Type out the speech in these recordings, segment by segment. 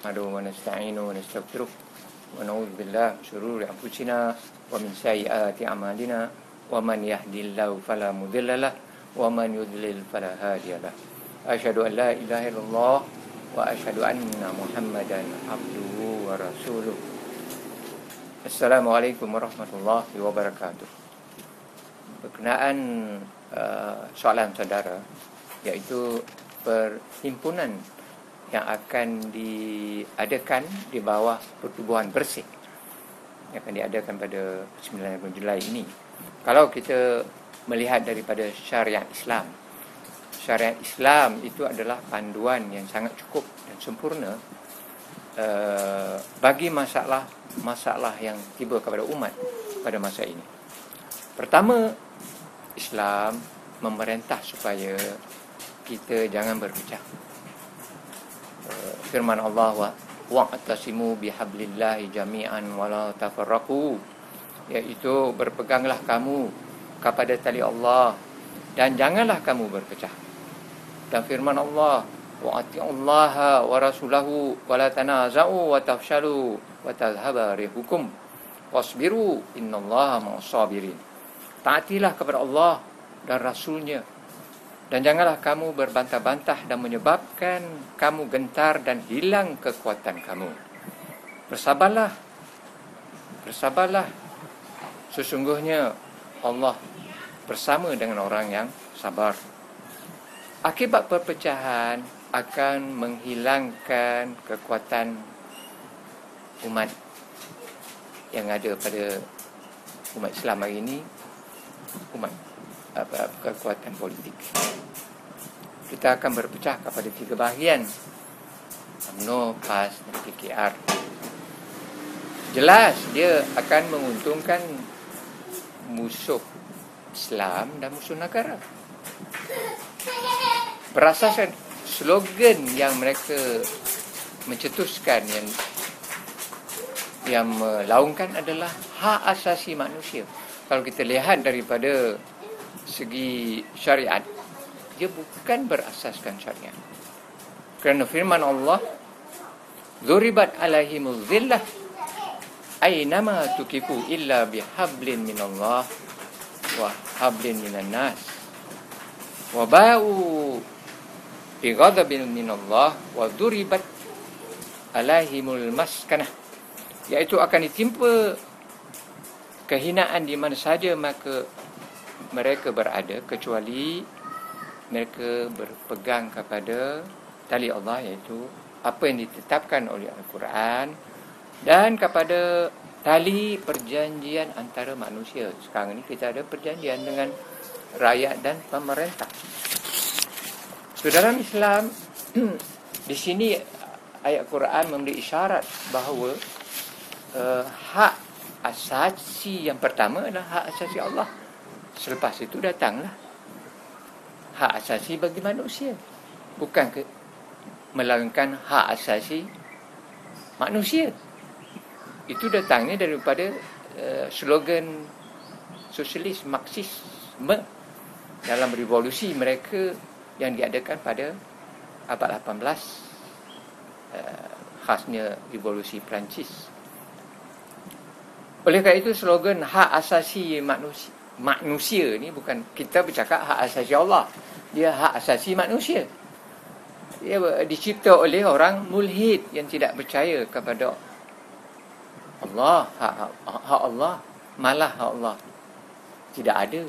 نحمده ونستعينه ونستغفره ونعوذ بالله من شرور أنفسنا ومن سيئات أعمالنا ومن يهدي الله فلا مضل له ومن يضلل فلا هادي له أشهد أن لا إله إلا الله وأشهد أن محمدا عبده ورسوله. Assalamualaikum warahmatullahi wabarakatuh. Berkenaan soalan saudara, iaitu perhimpunan yang akan diadakan di bawah pertubuhan bersih yang akan diadakan pada 9 Julai ini. Kalau kita melihat daripada syariat Islam, syariat Islam itu adalah panduan yang sangat cukup dan sempurna bagi masalah yang tiba kepada umat pada masa ini. Pertama, Islam memerintah supaya kita jangan berpecah. Firman Allah, wa'tasimu bihablillahi jami'an wala tafarraqu, iaitu berpeganglah kamu kepada tali Allah dan janganlah kamu berpecah. Dan firman Allah, wa'ati'ullaha wa rasulahu wala tanaza'u wa tafshalu wa tadhhaba rihukum wasbiru innallaha ma'as sabirin. Taatilah kepada Allah dan rasulnya, dan janganlah kamu berbantah-bantah dan menyebabkan kamu gentar dan hilang kekuatan kamu. Bersabarlah, bersabarlah. Sesungguhnya Allah bersama dengan orang yang sabar. Akibat perpecahan akan menghilangkan kekuatan umat yang ada pada umat Islam hari ini, umat kekuatan politik. Kita akan berpecah kepada 3 bahagian, UMNO, PAS dan PKR. Jelas dia akan menguntungkan musuh Islam dan musuh negara. Berasaskan slogan yang mereka mencetuskan, yang melaungkan adalah hak asasi manusia. Kalau kita lihat daripada segi syariat, dia bukan berasaskan syariat, kerana firman Allah, dhuribat alaihimul zillah aynama tukifu illa bihablin minallah wa hablin minannas wa ba'u bighadabin minallah wa dhuribat alaihimul maskanah, iaitu akan ditimpa kehinaan di mana saja maka mereka berada, kecuali mereka berpegang kepada tali Allah, iaitu apa yang ditetapkan oleh Al-Quran, dan kepada tali perjanjian antara manusia. Sekarang ni kita ada perjanjian dengan rakyat dan pemerintah. So, dalam Islam di sini ayat Quran memberi isyarat bahawa hak asasi yang pertama adalah hak asasi Allah. Selepas itu datanglah hak asasi bagi manusia. Bukan melainkan hak asasi manusia. Itu datangnya daripada slogan sosialis Marxisme dalam revolusi mereka yang diadakan pada abad 18, khasnya revolusi Perancis. Oleh kerana itu, slogan hak asasi manusia ni bukan kita bercakap hak asasi Allah, dia hak asasi manusia. Dia dicipta oleh orang mulhid yang tidak percaya kepada Allah. Hak Allah, malah hak Allah tidak ada.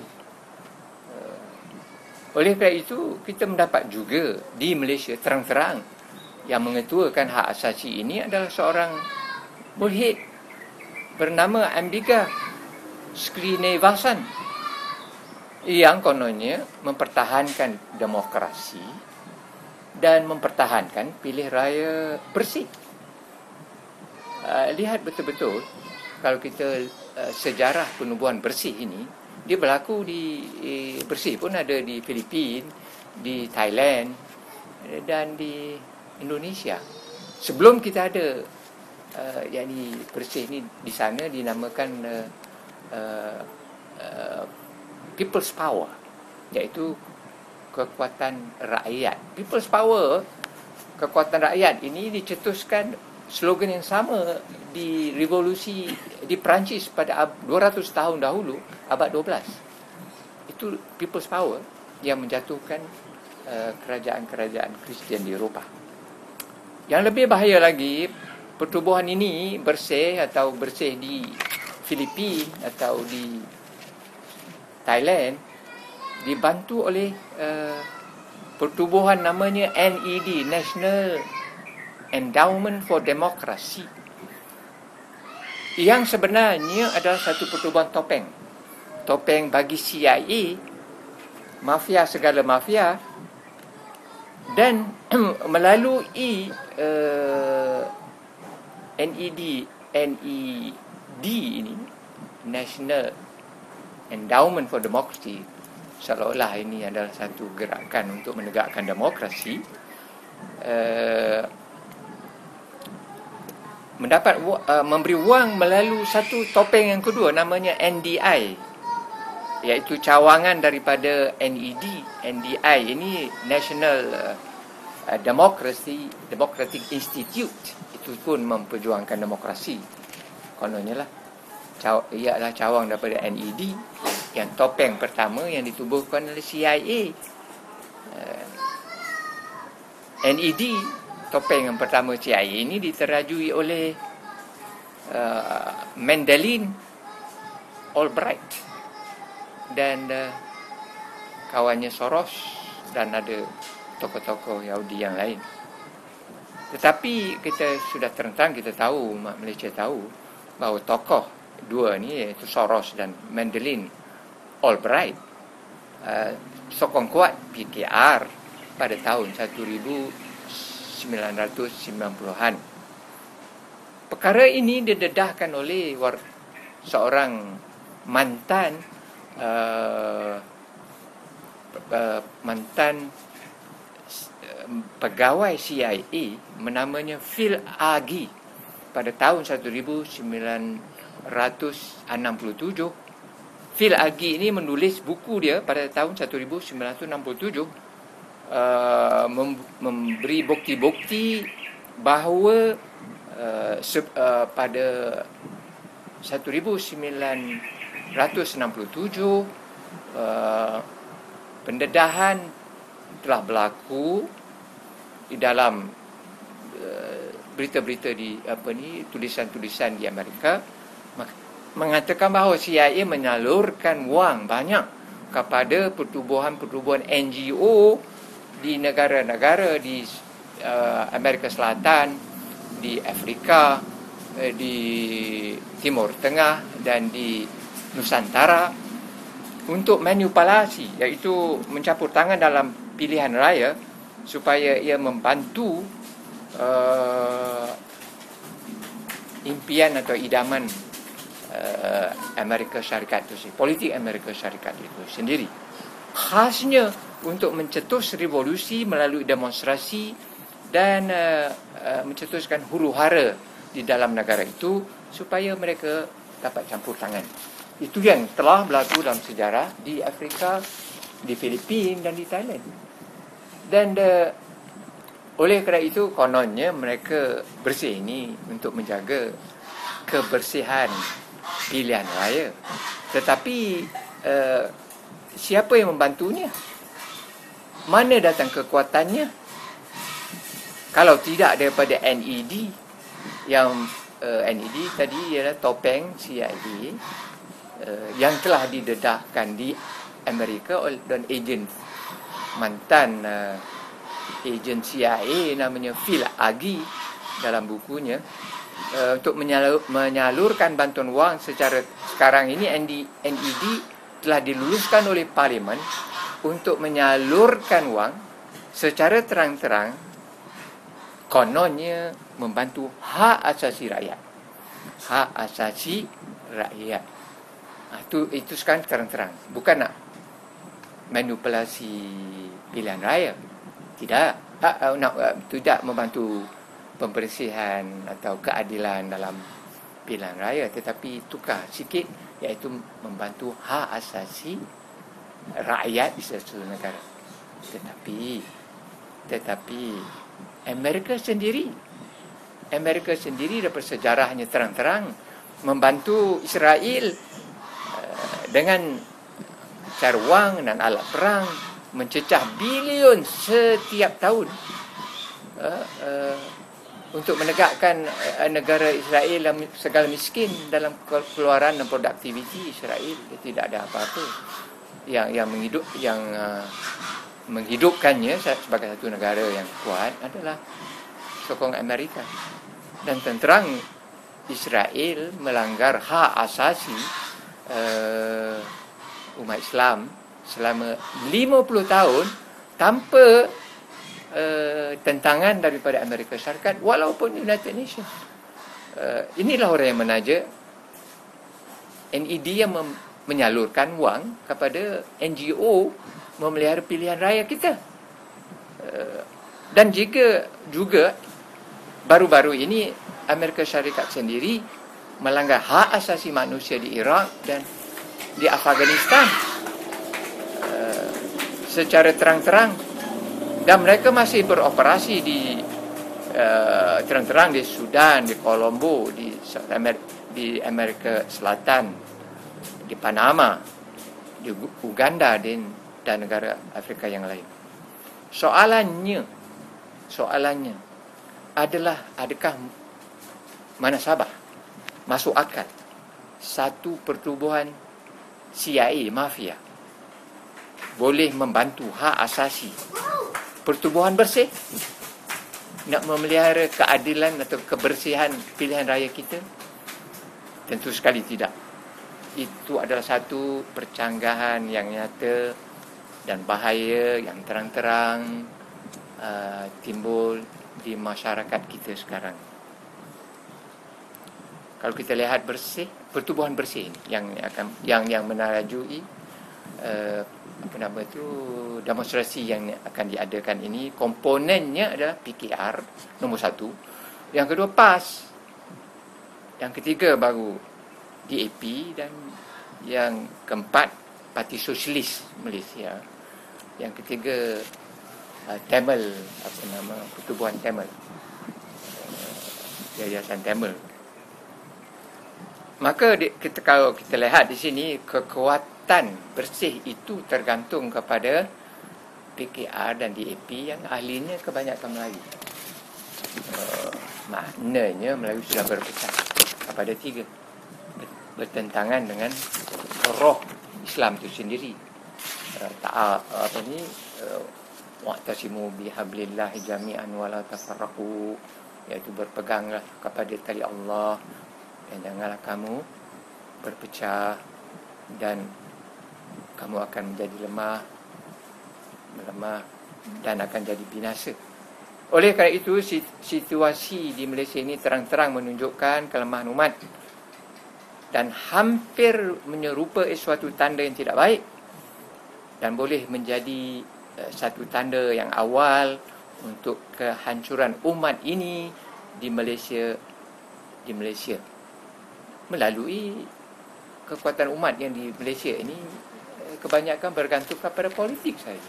Oleh kerana itu, kita mendapat juga di Malaysia terang-terang yang mengetuakan hak asasi ini adalah seorang mulhid bernama Ambiga Skri Nevasan, yang kononnya mempertahankan demokrasi dan mempertahankan pilih raya bersih. Lihat betul-betul kalau kita sejarah penubuhan bersih ini, dia berlaku di bersih pun ada di Filipina, di Thailand dan di Indonesia. Sebelum kita ada yakni bersih ni, di sana dinamakan people's power, iaitu kekuatan rakyat. People's power kekuatan rakyat ini dicetuskan slogan yang sama di revolusi di Perancis pada 200 tahun dahulu, abad 12. Itu people's power yang menjatuhkan kerajaan-kerajaan Kristian di Eropah. Yang lebih bahaya lagi, pertubuhan ini bersih atau bersih di Filipin atau di Thailand, dibantu oleh pertubuhan namanya NED, National Endowment for Democracy, yang sebenarnya adalah satu pertubuhan topeng. Topeng bagi CIA, mafia segala mafia, dan melalui NED ini, National Endowment for Democracy, seolah-olah ini adalah satu gerakan untuk menegakkan demokrasi, memberi wang melalui satu topeng yang kedua namanya NDI, iaitu cawangan daripada NED. NDI ini National Democratic Institute, itu pun memperjuangkan demokrasi kononnya lah. Ia adalah cawang daripada NED, yang topeng pertama yang ditubuhkan oleh CIA. NED, topeng yang pertama CIA ini, diterajui oleh Madeleine Albright dan kawannya Soros, dan ada tokoh-tokoh Yahudi yang lain. Tetapi kita sudah terentang, kita tahu, Malaysia tahu bahawa tokoh dua ni, iaitu Soros dan Madeleine Albright, sokong kuat PKR pada tahun 1990-an. Perkara ini didedahkan oleh seorang mantan pegawai CIA menamanya Phil Agee pada tahun 1967. Phil Agee ini menulis buku dia pada tahun 1967, memberi bukti-bukti bahawa pada 1967 pendedahan telah berlaku di dalam berita-berita di tulisan-tulisan di Amerika, mengatakan bahawa CIA menyalurkan wang banyak kepada pertubuhan-pertubuhan NGO di negara-negara di Amerika Selatan, di Afrika, di Timur Tengah dan di Nusantara untuk manipulasi, iaitu mencampur tangan dalam pilihan raya supaya ia membantu impian atau idaman Amerika Syarikat itu, politik Amerika Syarikat itu sendiri, khasnya untuk mencetus revolusi melalui demonstrasi dan mencetuskan huru-hara di dalam negara itu supaya mereka dapat campur tangan. Itu yang telah berlaku dalam sejarah di Afrika, di Filipina dan di Thailand. Dan oleh kerana itu kononnya mereka bersih ini untuk menjaga kebersihan pilihan raya. Tetapi siapa yang membantunya? Mana datang kekuatannya? Kalau tidak daripada NED, yang NED tadi ialah topeng CIA yang telah didedahkan di Amerika dan ejen mantan ejen CIA namanya Phil Agee dalam bukunya, untuk menyalurkan bantuan wang secara sekarang ini. NED telah diluluskan oleh Parlimen untuk menyalurkan wang secara terang-terang, kononnya membantu hak asasi rakyat. Hak asasi rakyat itu sekarang terang-terang, bukan nak manipulasi pilihan raya, tidak, tidak membantu pembersihan atau keadilan dalam pilihan raya, tetapi tukar sikit, iaitu membantu hak asasi rakyat di seluruh negara. Tetapi Amerika sendiri daripada sejarahnya terang-terang membantu Israel dengan cara wang dan alat perang, mencecah bilion setiap tahun untuk menegakkan negara Israel dalam segala miskin dalam keluaran dan produktiviti Israel. Dia tidak ada apa-apa yang menghidupkannya sebagai satu negara yang kuat adalah sokong Amerika. Dan tenterang Israel melanggar hak asasi umat Islam selama 50 tahun tanpa tentangan daripada Amerika Syarikat walaupun United Nations. Inilah orang yang menaja NED yang menyalurkan wang kepada NGO memelihara pilihan raya kita. Dan juga baru-baru ini Amerika Syarikat sendiri melanggar hak asasi manusia di Iraq dan di Afghanistan secara terang-terang. Dan mereka masih beroperasi di terang-terang di Sudan, di Colombo, di Amerika Selatan, di Panama, di Uganda dan negara Afrika yang lain. Soalannya adalah adakah manasabah masuk akal satu pertubuhan CIA mafia boleh membantu hak asasi pertubuhan bersih nak memelihara keadilan atau kebersihan pilihan raya kita? Tentu sekali tidak. Itu adalah satu percanggahan yang nyata dan bahaya yang terang-terang timbul di masyarakat kita sekarang. Kalau kita lihat bersih, pertubuhan bersih yang menerajui demonstrasi yang akan diadakan ini, komponennya adalah PKR nombor 1, yang kedua PAS, yang ketiga baru DAP, dan yang keempat Parti Sosialis Malaysia, yang ketiga Tamil, pertubuhan Tamil, Yayasan Tamil. Maka kalau kita lihat di sini, kekuatan bersih itu tergantung kepada PKR dan DAP yang ahlinya kebanyakan Melayu. Maknanya Melayu sudah berpecah kepada 3, bertentangan dengan roh Islam itu sendiri. Wa'tasimu bihablillahi jami'an wala tafarraqu, iaitu berpeganglah kepada tali Allah dan janganlah kamu berpecah dan kamu akan menjadi lemah dan akan jadi binasa. Oleh kerana itu, situasi di Malaysia ini terang-terang menunjukkan kelemahan umat dan hampir menyerupai suatu tanda yang tidak baik dan boleh menjadi satu tanda yang awal untuk kehancuran umat ini di Malaysia. Melalui kekuatan umat yang di Malaysia ini kebanyakan bergantung kepada politik saja.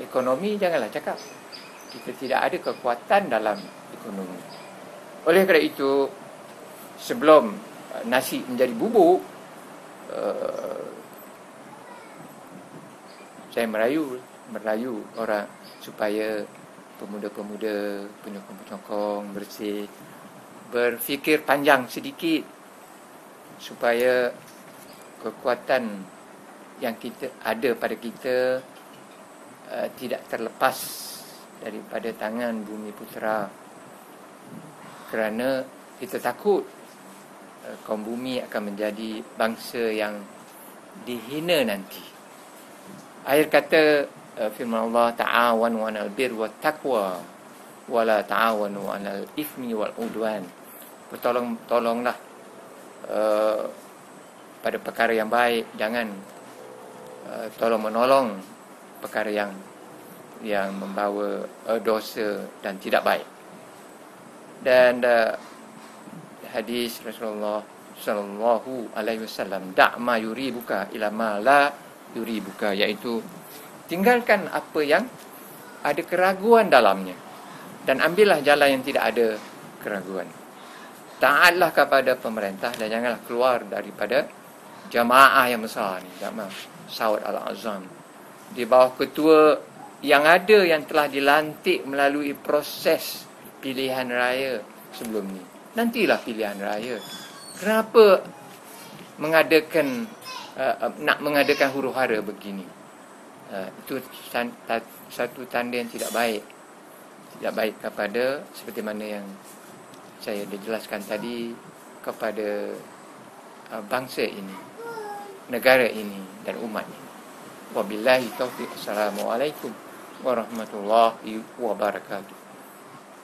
Ekonomi janganlah cakap. Kita tidak ada kekuatan dalam ekonomi. Oleh kerana itu, sebelum nasi menjadi bubuk, saya merayu orang supaya pemuda-pemuda, penyokong-penyokong bersih berfikir panjang sedikit supaya kekuatan yang kita ada pada kita tidak terlepas daripada tangan Bumi Putera, kerana kita takut kaum bumi akan menjadi bangsa yang dihina nanti. Akhir kata firman Allah, ta'awanu 'alal birri wat taqwa wala ta'awanu 'alal ithmi wal 'udwan. Tolonglah pada perkara yang baik, jangan tolong menolong perkara yang membawa dosa dan tidak baik. Dan hadis Rasulullah sallallahu alaihi wasallam, da' ma yuribuka ila ma la yuribuka, iaitu tinggalkan apa yang ada keraguan dalamnya Dan ambillah jalan yang tidak ada keraguan. Taatlah kepada pemerintah dan janganlah keluar daripada jamaah yang besar ni, jamaah Saud Al-Azam, di bawah ketua yang ada yang telah dilantik melalui proses pilihan raya sebelum ni. Nantilah pilihan raya. Kenapa mengadakan nak mengadakan huru-hara begini? Itu satu tanda yang tidak baik. Tidak baik kepada, seperti mana yang saya dah jelaskan tadi, kepada bangsa ini, negara ini dan umat ini. Wabillahi taufiq. Assalamualaikum warahmatullahi wabarakatuh.